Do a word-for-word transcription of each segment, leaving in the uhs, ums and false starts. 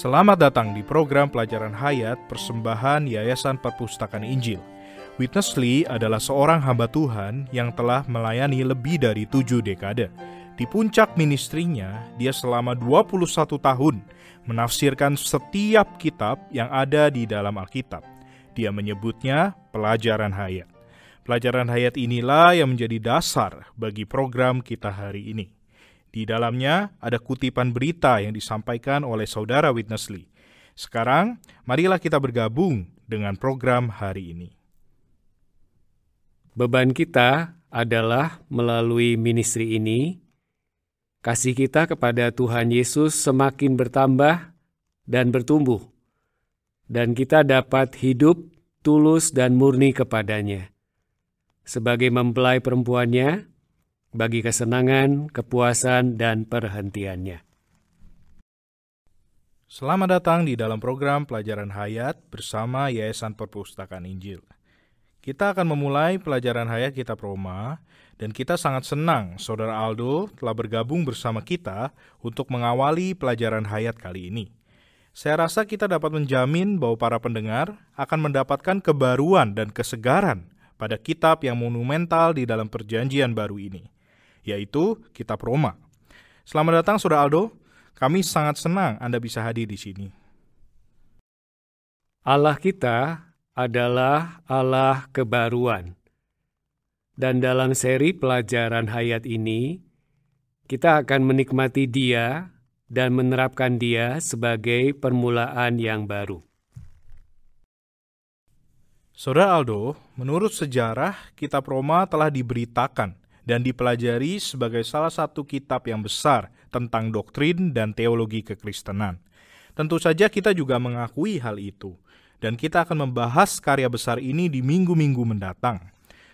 Selamat datang di program Pelajaran Hayat Persembahan Yayasan Perpustakaan Injil. Witness Lee adalah seorang hamba Tuhan yang telah melayani lebih dari tujuh dekade. Di puncak ministrinya, dia selama dua puluh satu tahun menafsirkan setiap kitab yang ada di dalam Alkitab. Dia menyebutnya Pelajaran Hayat. Pelajaran Hayat inilah yang menjadi dasar bagi program kita hari ini. Di dalamnya ada kutipan berita yang disampaikan oleh Saudara Witness Lee. Sekarang, marilah kita bergabung dengan program hari ini. Beban kita adalah melalui ministry ini, kasih kita kepada Tuhan Yesus semakin bertambah dan bertumbuh, dan kita dapat hidup tulus dan murni kepadanya. Sebagai mempelai perempuannya, bagi kesenangan, kepuasan, dan perhentiannya. Selamat datang di dalam program Pelajaran Hayat bersama Yayasan Perpustakaan Injil. Kita akan memulai Pelajaran Hayat Kitab Roma, dan kita sangat senang Saudara Aldo telah bergabung bersama kita untuk mengawali Pelajaran Hayat kali ini. Saya rasa kita dapat menjamin bahwa para pendengar akan mendapatkan kebaruan dan kesegaran pada kitab yang monumental di dalam perjanjian baru ini, yaitu Kitab Roma. Selamat datang, Saudara Aldo. Kami sangat senang Anda bisa hadir di sini. Allah kita adalah Allah kebaruan. Dan dalam seri Pelajaran Hayat ini, kita akan menikmati Dia dan menerapkan Dia sebagai permulaan yang baru. Saudara Aldo, menurut sejarah, Kitab Roma telah diberitakan dan dipelajari sebagai salah satu kitab yang besar tentang doktrin dan teologi kekristenan. Tentu saja kita juga mengakui hal itu, dan kita akan membahas karya besar ini di minggu-minggu mendatang.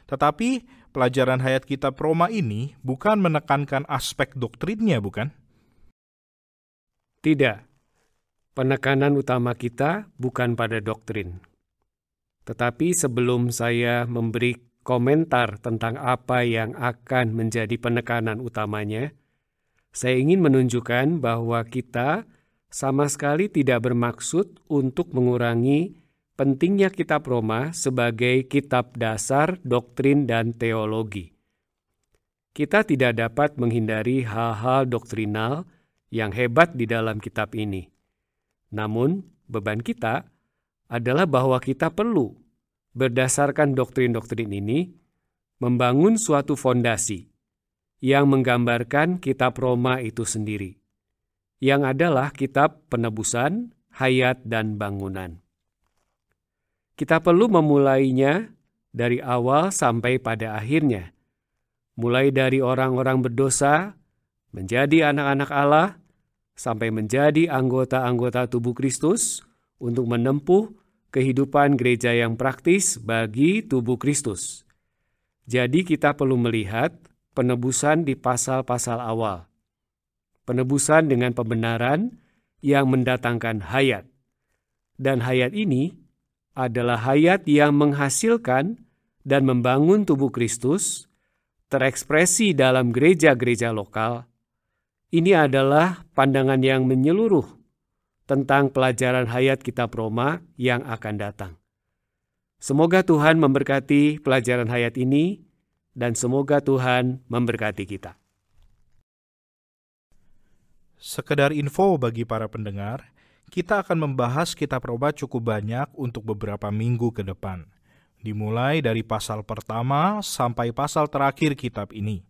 Tetapi, Pelajaran Hayat Kitab Roma ini bukan menekankan aspek doktrinnya, bukan? Tidak. Penekanan utama kita bukan pada doktrin. Tetapi sebelum saya memberi komentar tentang apa yang akan menjadi penekanan utamanya, saya ingin menunjukkan bahwa kita sama sekali tidak bermaksud untuk mengurangi pentingnya Kitab Roma sebagai kitab dasar doktrin dan teologi. Kita tidak dapat menghindari hal-hal doktrinal yang hebat di dalam kitab ini. Namun, beban kita adalah bahwa kita perlu, berdasarkan doktrin-doktrin ini, membangun suatu fondasi yang menggambarkan Kitab Roma itu sendiri, yang adalah kitab penebusan, hayat, dan bangunan. Kita perlu memulainya dari awal sampai pada akhirnya, mulai dari orang-orang berdosa, menjadi anak-anak Allah, sampai menjadi anggota-anggota tubuh Kristus, untuk menempuh kehidupan gereja yang praktis bagi tubuh Kristus. Jadi kita perlu melihat penebusan di pasal-pasal awal. Penebusan dengan pembenaran yang mendatangkan hayat. Dan hayat ini adalah hayat yang menghasilkan dan membangun tubuh Kristus, terekspresi dalam gereja-gereja lokal. Ini adalah pandangan yang menyeluruh tentang Pelajaran Hayat Kitab Roma yang akan datang. Semoga Tuhan memberkati Pelajaran Hayat ini, dan semoga Tuhan memberkati kita. Sekedar info bagi para pendengar, kita akan membahas Kitab Roma cukup banyak untuk beberapa minggu ke depan, dimulai dari pasal pertama sampai pasal terakhir kitab ini.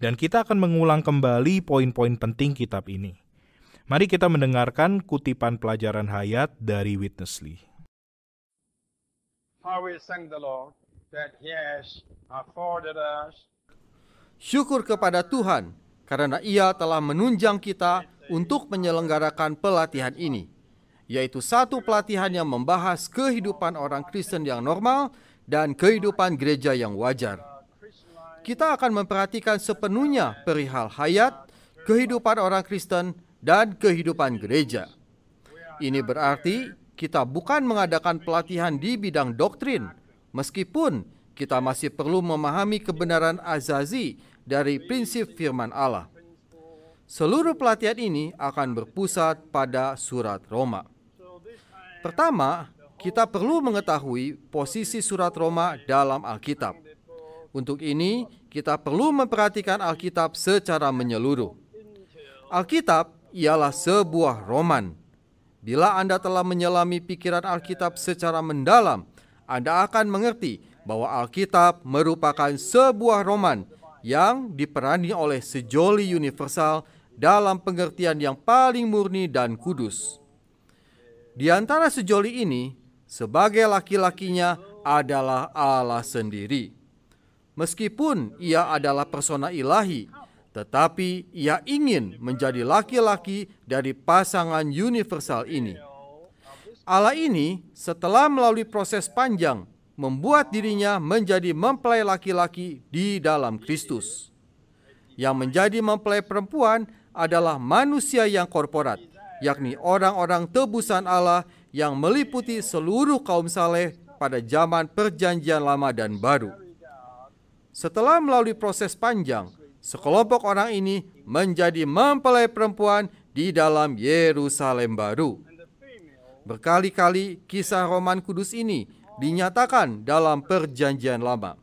Dan kita akan mengulang kembali poin-poin penting kitab ini. Mari kita mendengarkan kutipan Pelajaran Hayat dari Witness Lee. Syukur kepada Tuhan karena Ia telah menunjang kita untuk menyelenggarakan pelatihan ini, yaitu satu pelatihan yang membahas kehidupan orang Kristen yang normal dan kehidupan gereja yang wajar. Kita akan memperhatikan sepenuhnya perihal hayat, kehidupan orang Kristen, dan kehidupan gereja. Ini berarti kita bukan mengadakan pelatihan di bidang doktrin, meskipun kita masih perlu memahami kebenaran azazi dari prinsip firman Allah. Seluruh pelatihan ini akan berpusat pada surat Roma. Pertama, kita perlu mengetahui posisi surat Roma dalam Alkitab. Untuk ini, kita perlu memperhatikan Alkitab secara menyeluruh. Alkitab ialah sebuah roman. Bila Anda telah menyelami pikiran Alkitab secara mendalam, Anda akan mengerti bahwa Alkitab merupakan sebuah roman yang diperani oleh sejoli universal dalam pengertian yang paling murni dan kudus. Di antara sejoli ini, sebagai laki-lakinya adalah Allah sendiri. Meskipun ia adalah persona ilahi, tetapi ia ingin menjadi laki-laki dari pasangan universal ini. Allah ini setelah melalui proses panjang membuat dirinya menjadi mempelai laki-laki di dalam Kristus. Yang menjadi mempelai perempuan adalah manusia yang korporat, yakni orang-orang tebusan Allah yang meliputi seluruh kaum saleh pada zaman perjanjian lama dan baru. Setelah melalui proses panjang, sekelompok orang ini menjadi mempelai perempuan di dalam Yerusalem baru. Berkali-kali kisah roman kudus ini dinyatakan dalam perjanjian lama.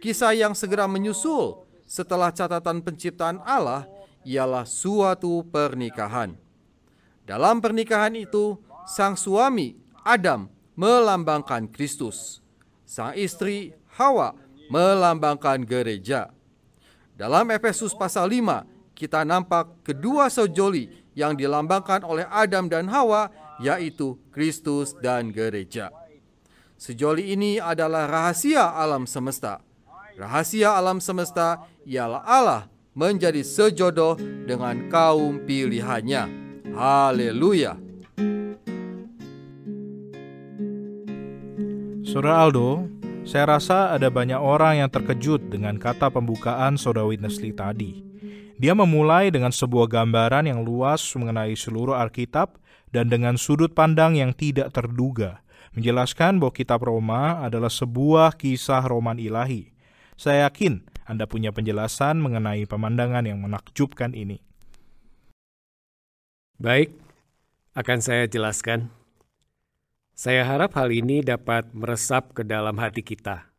Kisah yang segera menyusul setelah catatan penciptaan Allah ialah suatu pernikahan. Dalam pernikahan itu, sang suami Adam melambangkan Kristus. Sang istri Hawa melambangkan gereja. Dalam Efesus pasal lima, kita nampak kedua sejoli yang dilambangkan oleh Adam dan Hawa, yaitu Kristus dan gereja. Sejoli ini adalah rahasia alam semesta. Rahasia alam semesta ialah Allah menjadi sejodoh dengan kaum pilihannya. Haleluya. Saudara Aldo, saya rasa ada banyak orang yang terkejut dengan kata pembukaan Saudara Witness Lee tadi. Dia memulai dengan sebuah gambaran yang luas mengenai seluruh Alkitab dan dengan sudut pandang yang tidak terduga, menjelaskan bahwa kitab Roma adalah sebuah kisah roman ilahi. Saya yakin Anda punya penjelasan mengenai pemandangan yang menakjubkan ini. Baik, akan saya jelaskan. Saya harap hal ini dapat meresap ke dalam hati kita.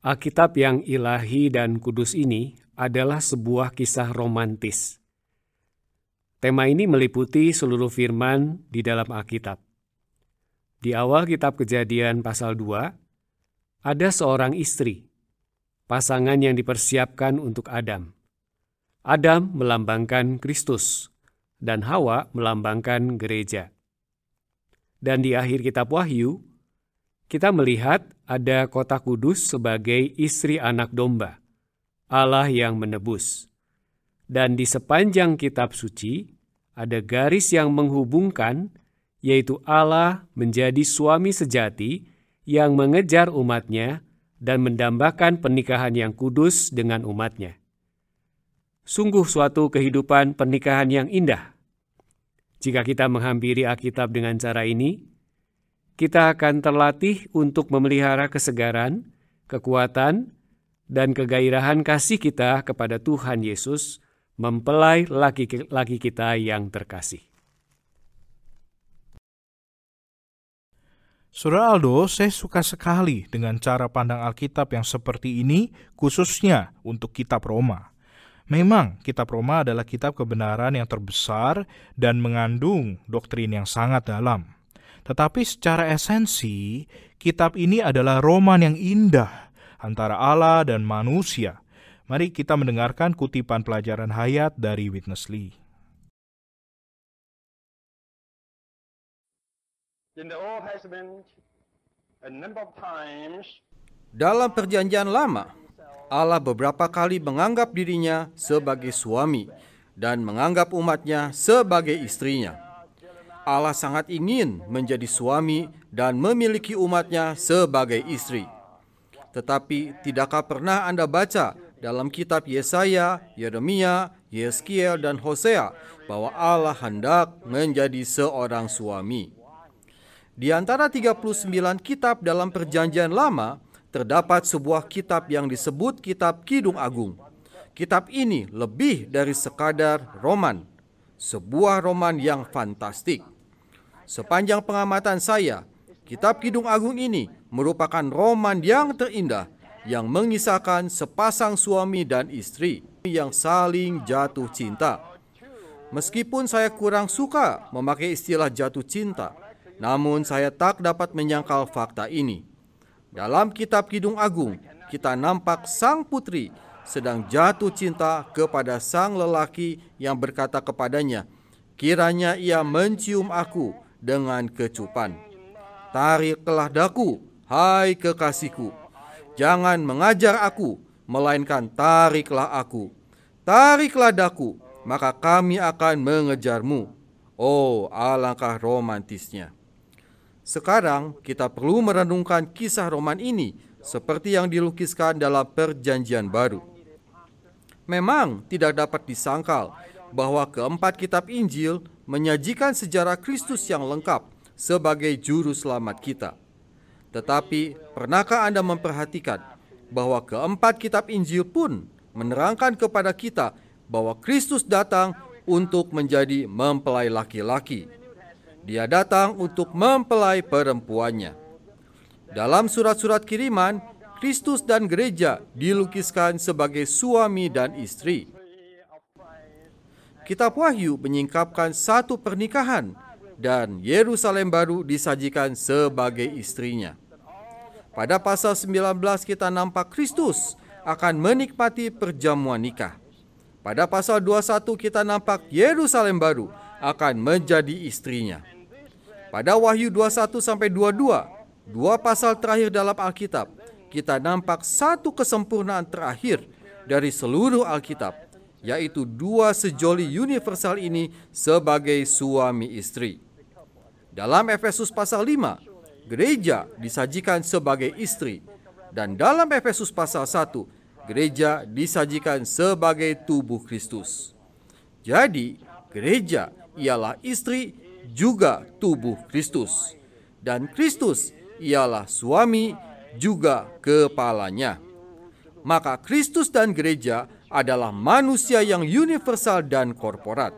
Alkitab yang ilahi dan kudus ini adalah sebuah kisah romantis. Tema ini meliputi seluruh firman di dalam Alkitab. Di awal kitab Kejadian pasal dua, ada seorang istri, pasangan yang dipersiapkan untuk Adam. Adam melambangkan Kristus, dan Hawa melambangkan gereja. Dan di akhir kitab Wahyu, kita melihat ada kota kudus sebagai istri anak domba, Allah yang menebus. Dan di sepanjang kitab suci, ada garis yang menghubungkan, yaitu Allah menjadi suami sejati yang mengejar umatnya dan mendambakan pernikahan yang kudus dengan umatnya. Sungguh suatu kehidupan pernikahan yang indah. Jika kita menghampiri Alkitab dengan cara ini, kita akan terlatih untuk memelihara kesegaran, kekuatan, dan kegairahan kasih kita kepada Tuhan Yesus, mempelai laki-laki kita yang terkasih. Saudara Aldo, saya suka sekali dengan cara pandang Alkitab yang seperti ini, khususnya untuk kitab Roma. Memang, kitab Roma adalah kitab kebenaran yang terbesar dan mengandung doktrin yang sangat dalam. Tetapi secara esensi, kitab ini adalah roman yang indah antara Allah dan manusia. Mari kita mendengarkan kutipan pelajaran hayat dari Witness Lee. Dalam perjanjian lama, Allah beberapa kali menganggap dirinya sebagai suami dan menganggap umatnya sebagai istrinya. Allah sangat ingin menjadi suami dan memiliki umatnya sebagai istri. Tetapi tidakkah pernah Anda baca dalam kitab Yesaya, Yeremia, Yeskiel, dan Hosea bahwa Allah hendak menjadi seorang suami? Di antara tiga puluh sembilan kitab dalam perjanjian lama, terdapat sebuah kitab yang disebut Kitab Kidung Agung. Kitab ini lebih dari sekadar roman, sebuah roman yang fantastik. Sepanjang pengamatan saya, Kitab Kidung Agung ini merupakan roman yang terindah yang mengisahkan sepasang suami dan istri yang saling jatuh cinta. Meskipun saya kurang suka memakai istilah jatuh cinta, namun saya tak dapat menyangkal fakta ini. Dalam Kitab Kidung Agung, kita nampak sang putri sedang jatuh cinta kepada sang lelaki yang berkata kepadanya, "Kiranya ia mencium aku dengan kecupan. Tariklah daku, hai kekasihku. Jangan mengajar aku, melainkan tariklah aku. Tariklah daku, maka kami akan mengejarmu." Oh, alangkah romantisnya. Sekarang kita perlu merenungkan kisah roman ini seperti yang dilukiskan dalam Perjanjian Baru. Memang tidak dapat disangkal bahwa keempat kitab Injil menyajikan sejarah Kristus yang lengkap sebagai juru selamat kita. Tetapi, pernahkah Anda memperhatikan bahwa keempat kitab Injil pun menerangkan kepada kita bahwa Kristus datang untuk menjadi mempelai laki-laki. Dia datang untuk mempelai perempuannya. Dalam surat-surat kiriman, Kristus dan gereja dilukiskan sebagai suami dan istri. Kitab Wahyu menyingkapkan satu pernikahan dan Yerusalem baru disajikan sebagai istrinya. Pada pasal sembilan belas kita nampak Kristus akan menikmati perjamuan nikah. Pada pasal dua puluh satu kita nampak Yerusalem baru akan menjadi istrinya. Pada Wahyu dua puluh satu sampai dua puluh dua, dua pasal terakhir dalam Alkitab, kita nampak satu kesempurnaan terakhir dari seluruh Alkitab, yaitu dua sejoli universal ini sebagai suami istri. Dalam Efesus pasal lima, gereja disajikan sebagai istri. Dan dalam Efesus pasal satu, gereja disajikan sebagai tubuh Kristus. Jadi, gereja ialah istri juga tubuh Kristus. Dan Kristus ialah suami juga kepalanya. Maka Kristus dan gereja adalah manusia yang universal dan korporat.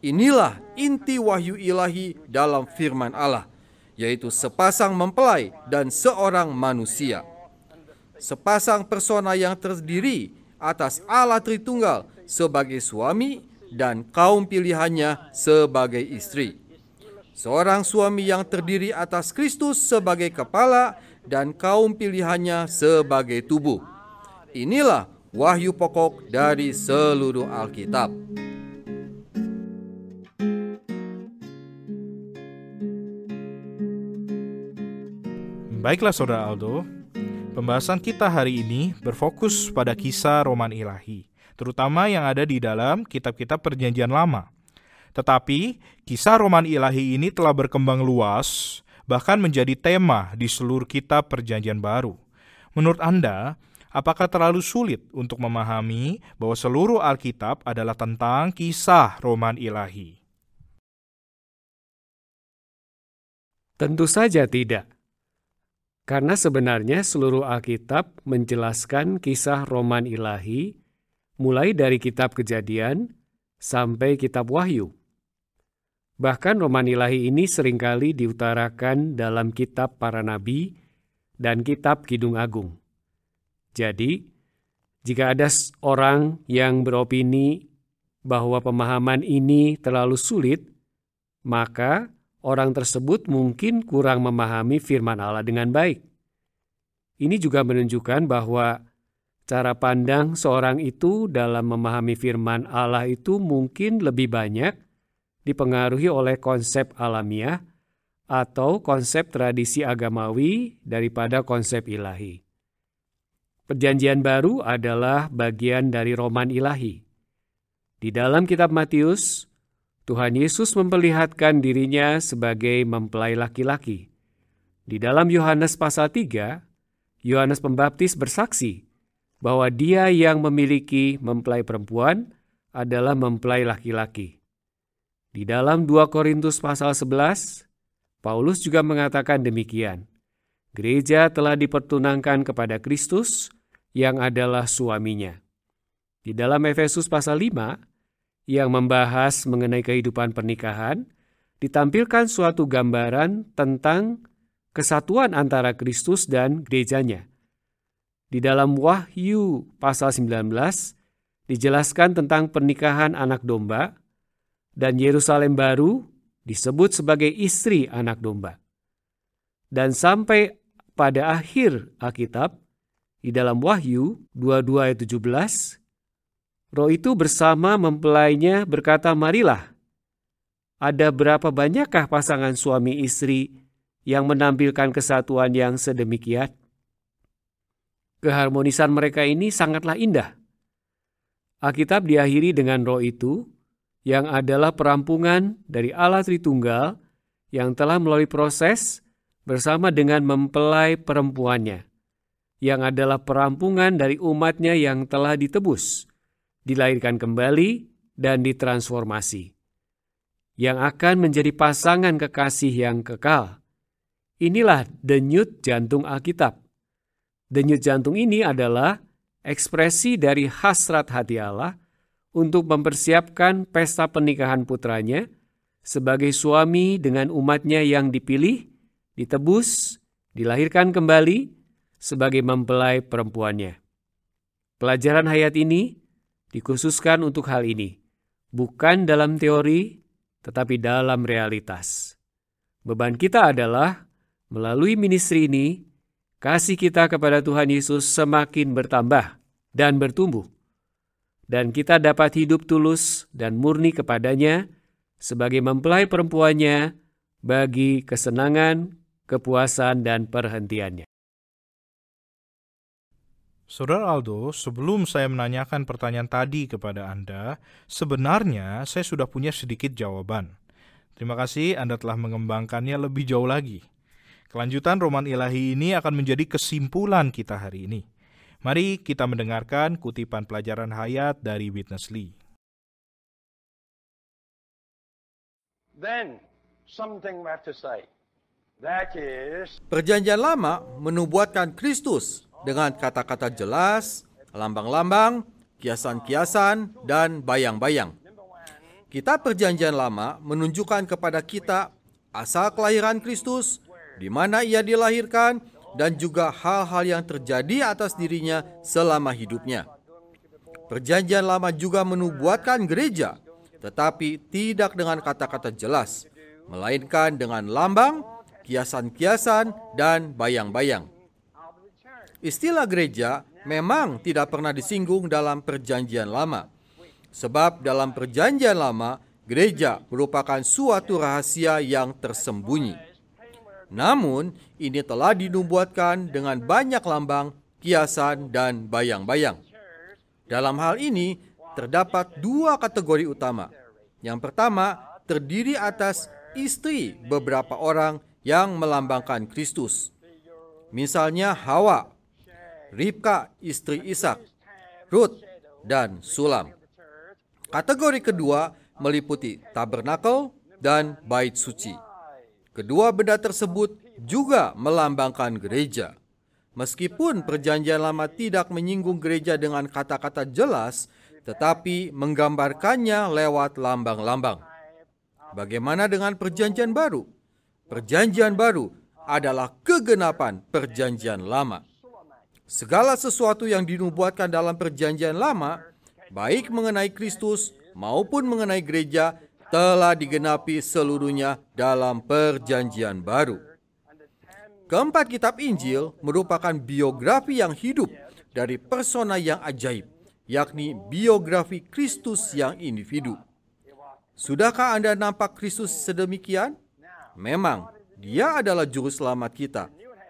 Inilah inti wahyu ilahi dalam firman Allah, yaitu sepasang mempelai dan seorang manusia. Sepasang persona yang terdiri atas Allah Tritunggal sebagai suami dan kaum pilihannya sebagai istri. Seorang suami yang terdiri atas Kristus sebagai kepala dan kaum pilihannya sebagai tubuh. Inilah wahyu pokok dari seluruh Alkitab. Baiklah Saudara Aldo, pembahasan kita hari ini berfokus pada kisah roman ilahi, terutama yang ada di dalam kitab-kitab Perjanjian Lama. Tetapi, kisah roman ilahi ini telah berkembang luas, bahkan menjadi tema di seluruh kitab Perjanjian Baru. Menurut Anda, apakah terlalu sulit untuk memahami bahwa seluruh Alkitab adalah tentang kisah roman ilahi? Tentu saja tidak. Karena sebenarnya seluruh Alkitab menjelaskan kisah roman ilahi, mulai dari kitab Kejadian sampai kitab Wahyu. Bahkan roman ilahi ini seringkali diutarakan dalam kitab para nabi dan kitab Kidung Agung. Jadi, jika ada orang yang beropini bahwa pemahaman ini terlalu sulit, maka orang tersebut mungkin kurang memahami firman Allah dengan baik. Ini juga menunjukkan bahwa cara pandang seorang itu dalam memahami firman Allah itu mungkin lebih banyak dipengaruhi oleh konsep alamiah atau konsep tradisi agamawi daripada konsep ilahi. Perjanjian Baru adalah bagian dari roman ilahi. Di dalam kitab Matius, Tuhan Yesus memperlihatkan dirinya sebagai mempelai laki-laki. Di dalam Yohanes pasal tiga, Yohanes Pembaptis bersaksi bahwa dia yang memiliki mempelai perempuan adalah mempelai laki-laki. Di dalam dua Korintus pasal sebelas, Paulus juga mengatakan demikian. Gereja telah dipertunangkan kepada Kristus yang adalah suaminya. Di dalam Efesus pasal lima yang membahas mengenai kehidupan pernikahan, ditampilkan suatu gambaran tentang kesatuan antara Kristus dan gerejanya. Di dalam Wahyu pasal sembilan belas dijelaskan tentang pernikahan anak domba, dan Yerusalem baru disebut sebagai istri anak domba. Dan sampai pada akhir Alkitab, di dalam Wahyu dua puluh dua ayat tujuh belas, Roh itu bersama mempelainya berkata, "Marilah." Ada berapa banyakkah pasangan suami istri yang menampilkan kesatuan yang sedemikian? Keharmonisan mereka ini sangatlah indah. Alkitab diakhiri dengan Roh itu, yang adalah perampungan dari Allah Tritunggal yang telah melalui proses bersama dengan mempelai perempuannya, yang adalah perampungan dari umatnya yang telah ditebus, dilahirkan kembali, dan ditransformasi, yang akan menjadi pasangan kekasih yang kekal. Inilah denyut jantung Alkitab. Denyut jantung ini adalah ekspresi dari hasrat hati Allah untuk mempersiapkan pesta pernikahan putranya sebagai suami dengan umatnya yang dipilih, ditebus, dilahirkan kembali sebagai mempelai perempuannya. Pelajaran hayat ini dikhususkan untuk hal ini, bukan dalam teori, tetapi dalam realitas. Beban kita adalah, melalui ministri ini, kasih kita kepada Tuhan Yesus semakin bertambah dan bertumbuh, dan kita dapat hidup tulus dan murni kepadanya sebagai mempelai perempuannya bagi kesenangan, kepuasan, dan perhentiannya. Saudara Aldo, sebelum saya menanyakan pertanyaan tadi kepada Anda, sebenarnya saya sudah punya sedikit jawaban. Terima kasih Anda telah mengembangkannya lebih jauh lagi. Kelanjutan Roman Ilahi ini akan menjadi kesimpulan kita hari ini. Mari kita mendengarkan kutipan pelajaran hayat dari Witness Lee. Then something we have to say. That is... Perjanjian Lama menubuatkan Kristus dengan kata-kata jelas, lambang-lambang, kiasan-kiasan, dan bayang-bayang. Kitab Perjanjian Lama menunjukkan kepada kita asal kelahiran Kristus, di mana ia dilahirkan, dan juga hal-hal yang terjadi atas dirinya selama hidupnya. Perjanjian Lama juga menubuatkan gereja, tetapi tidak dengan kata-kata jelas, melainkan dengan lambang, kiasan-kiasan, dan bayang-bayang. Istilah gereja memang tidak pernah disinggung dalam Perjanjian Lama, sebab dalam Perjanjian Lama, gereja merupakan suatu rahasia yang tersembunyi. Namun, ini telah dinubuatkan dengan banyak lambang, kiasan, dan bayang-bayang. Dalam hal ini, terdapat dua kategori utama. Yang pertama, terdiri atas istri beberapa orang yang melambangkan Kristus. Misalnya Hawa, Ribka istri Ishak, Rut, dan Sulam. Kategori kedua meliputi tabernakel dan bait suci. Kedua benda tersebut juga melambangkan gereja. Meskipun Perjanjian Lama tidak menyinggung gereja dengan kata-kata jelas, tetapi menggambarkannya lewat lambang-lambang. Bagaimana dengan Perjanjian Baru? Perjanjian Baru adalah kegenapan Perjanjian Lama. Segala sesuatu yang dinubuatkan dalam Perjanjian Lama, baik mengenai Kristus maupun mengenai gereja, telah digenapi seluruhnya dalam Perjanjian Baru. Keempat kitab Injil merupakan biografi yang hidup dari persona yang ajaib, yakni biografi Kristus yang individu. Sudahkah Anda nampak Kristus sedemikian? Memang, Dia adalah juru selamat kita,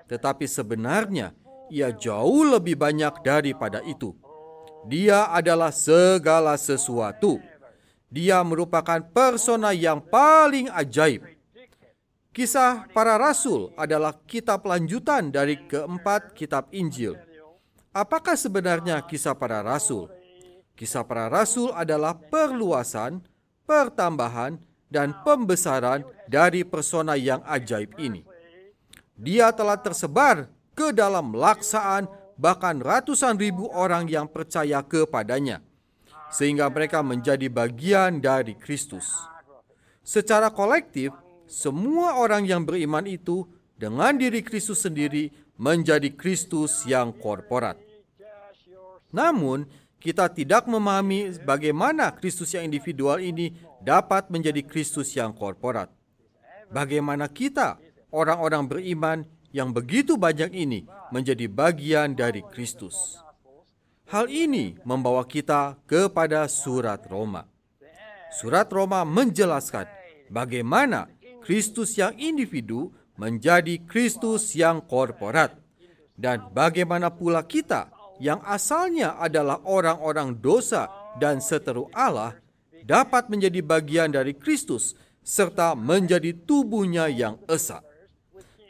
tetapi sebenarnya Ia jauh lebih banyak daripada itu. Dia adalah segala sesuatu. Dia merupakan persona yang paling ajaib. Kisah para rasul adalah kitab lanjutan dari keempat kitab Injil. Apakah sebenarnya kisah para rasul? Kisah para rasul adalah perluasan, pertambahan, dan pembesaran dari persona yang ajaib ini. Dia telah tersebar ke dalam laksaan bahkan ratusan ribu orang yang percaya kepadanya. sehingga mereka menjadi bagian dari Kristus. Secara kolektif, semua orang yang beriman itu dengan diri Kristus sendiri menjadi Kristus yang korporat. Namun, kita tidak memahami bagaimana Kristus yang individual ini dapat menjadi Kristus yang korporat. Bagaimana kita, orang-orang beriman yang begitu banyak ini, menjadi bagian dari Kristus. Hal ini membawa kita kepada surat Roma. Surat Roma menjelaskan bagaimana Kristus yang individu menjadi Kristus yang korporat. Dan bagaimana pula kita, yang asalnya adalah orang-orang dosa dan seteru Allah, dapat menjadi bagian dari Kristus serta menjadi tubuhnya yang esa.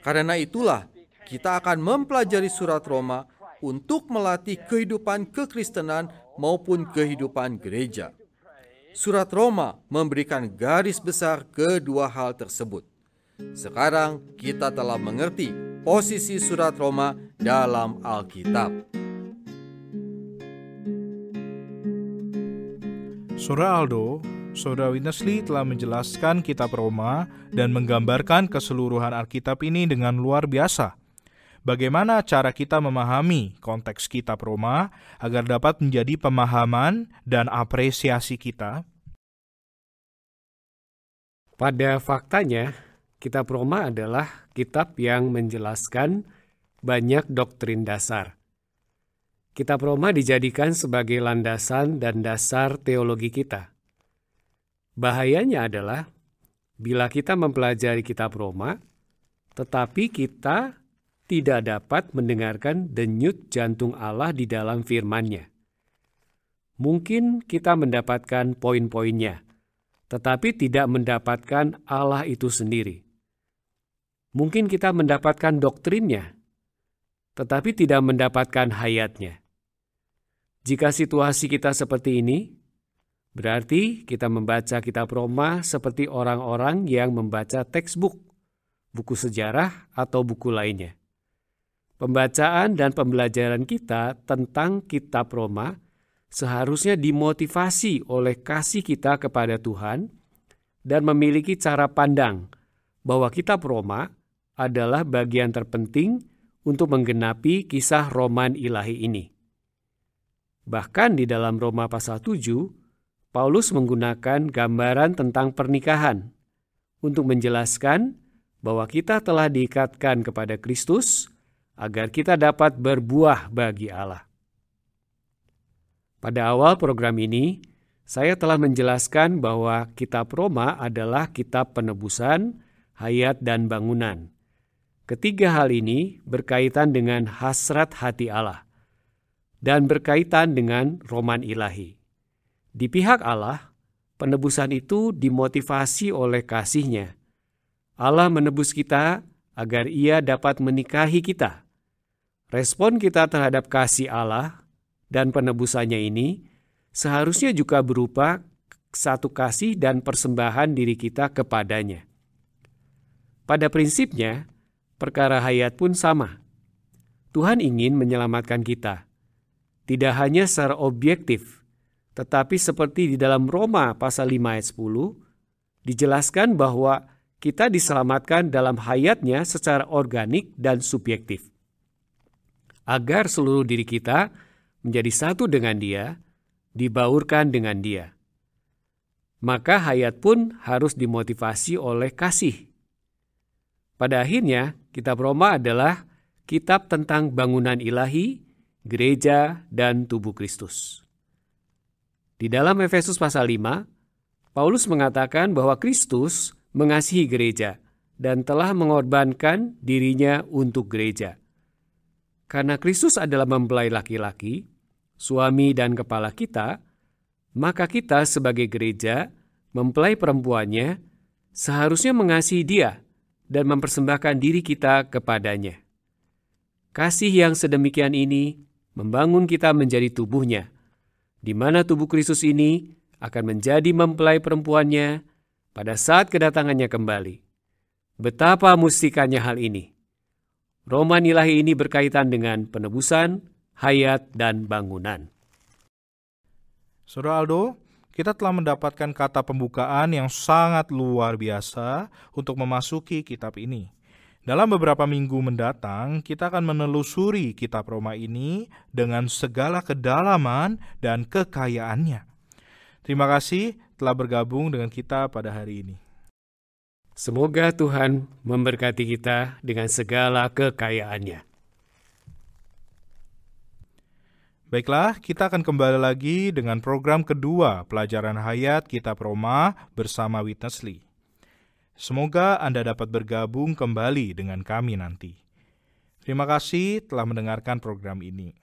Karena itulah kita akan mempelajari surat Roma untuk melatih kehidupan kekristenan maupun kehidupan gereja. Surat Roma memberikan garis besar kedua hal tersebut. Sekarang kita telah mengerti posisi surat Roma dalam Alkitab. Saudara Aldo, Saudara Witness Lee telah menjelaskan kitab Roma dan menggambarkan keseluruhan Alkitab ini dengan luar biasa. Bagaimana cara kita memahami konteks kitab Roma agar dapat menjadi pemahaman dan apresiasi kita? Pada faktanya, kitab Roma adalah kitab yang menjelaskan banyak doktrin dasar. Kitab Roma dijadikan sebagai landasan dan dasar teologi kita. Bahayanya adalah, bila kita mempelajari kitab Roma, tetapi kita tidak dapat mendengarkan denyut jantung Allah di dalam firman-Nya. Mungkin kita mendapatkan poin-poinnya, tetapi tidak mendapatkan Allah itu sendiri. Mungkin kita mendapatkan doktrinnya, tetapi tidak mendapatkan hayatnya. Jika situasi kita seperti ini, berarti kita membaca kitab Roma seperti orang-orang yang membaca textbook, buku sejarah atau buku lainnya. Pembacaan dan pembelajaran kita tentang kitab Roma seharusnya dimotivasi oleh kasih kita kepada Tuhan dan memiliki cara pandang bahwa kitab Roma adalah bagian terpenting untuk menggenapi kisah roman ilahi ini. Bahkan di dalam Roma pasal tujuh, Paulus menggunakan gambaran tentang pernikahan untuk menjelaskan bahwa kita telah diikatkan kepada Kristus agar kita dapat berbuah bagi Allah. Pada awal program ini, saya telah menjelaskan bahwa kitab Roma adalah kitab penebusan, hayat, dan bangunan. Ketiga hal ini berkaitan dengan hasrat hati Allah dan berkaitan dengan roman ilahi. Di pihak Allah, penebusan itu dimotivasi oleh kasih-Nya. Allah menebus kita agar Ia dapat menikahi kita. Respon kita terhadap kasih Allah dan penebusannya ini seharusnya juga berupa satu kasih dan persembahan diri kita kepadanya. Pada prinsipnya, perkara hayat pun sama. Tuhan ingin menyelamatkan kita, tidak hanya secara objektif, tetapi seperti di dalam Roma pasal lima ayat sepuluh, dijelaskan bahwa kita diselamatkan dalam hayatnya secara organik dan subjektif. Agar seluruh diri kita menjadi satu dengan Dia, dibaurkan dengan Dia. Maka hayat pun harus dimotivasi oleh kasih. Pada akhirnya, kitab Roma adalah kitab tentang bangunan ilahi, gereja, dan tubuh Kristus. Di dalam Efesus pasal lima, Paulus mengatakan bahwa Kristus mengasihi gereja dan telah mengorbankan dirinya untuk gereja. Karena Kristus adalah mempelai laki-laki, suami dan kepala kita, maka kita sebagai gereja mempelai perempuannya seharusnya mengasihi Dia dan mempersembahkan diri kita kepadanya. Kasih yang sedemikian ini membangun kita menjadi tubuhnya, di mana tubuh Kristus ini akan menjadi mempelai perempuannya pada saat kedatangannya kembali. Betapa mustikanya hal ini. Roman ilahi ini berkaitan dengan penebusan, hayat, dan bangunan. Saudara Aldo, kita telah mendapatkan kata pembukaan yang sangat luar biasa untuk memasuki kitab ini. Dalam beberapa minggu mendatang, kita akan menelusuri kitab Roma ini dengan segala kedalaman dan kekayaannya. Terima kasih telah bergabung dengan kita pada hari ini. Semoga Tuhan memberkati kita dengan segala kekayaannya. Baiklah, kita akan kembali lagi dengan program kedua Pelajaran Hayat Kitab Roma bersama Witness Lee. Semoga Anda dapat bergabung kembali dengan kami nanti. Terima kasih telah mendengarkan program ini.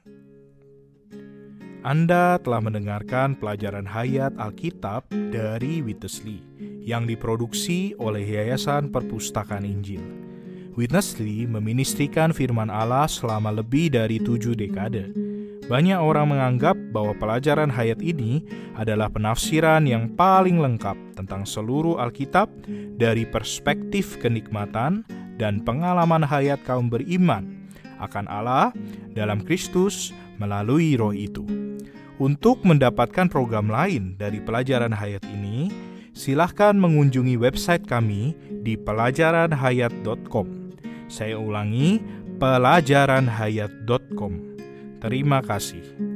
Anda telah mendengarkan Pelajaran Hayat Alkitab dari Witness Lee yang diproduksi oleh Yayasan Perpustakaan Injil. Witness Lee meministrikan firman Allah selama lebih dari tujuh dekade. Banyak orang menganggap bahwa pelajaran hayat ini adalah penafsiran yang paling lengkap tentang seluruh Alkitab dari perspektif kenikmatan dan pengalaman hayat kaum beriman akan Allah dalam Kristus melalui roh itu. Untuk mendapatkan program lain dari pelajaran hayat ini, silahkan mengunjungi website kami di pelajaran hayat dot com. Saya ulangi, pelajaran hayat dot com. Terima kasih.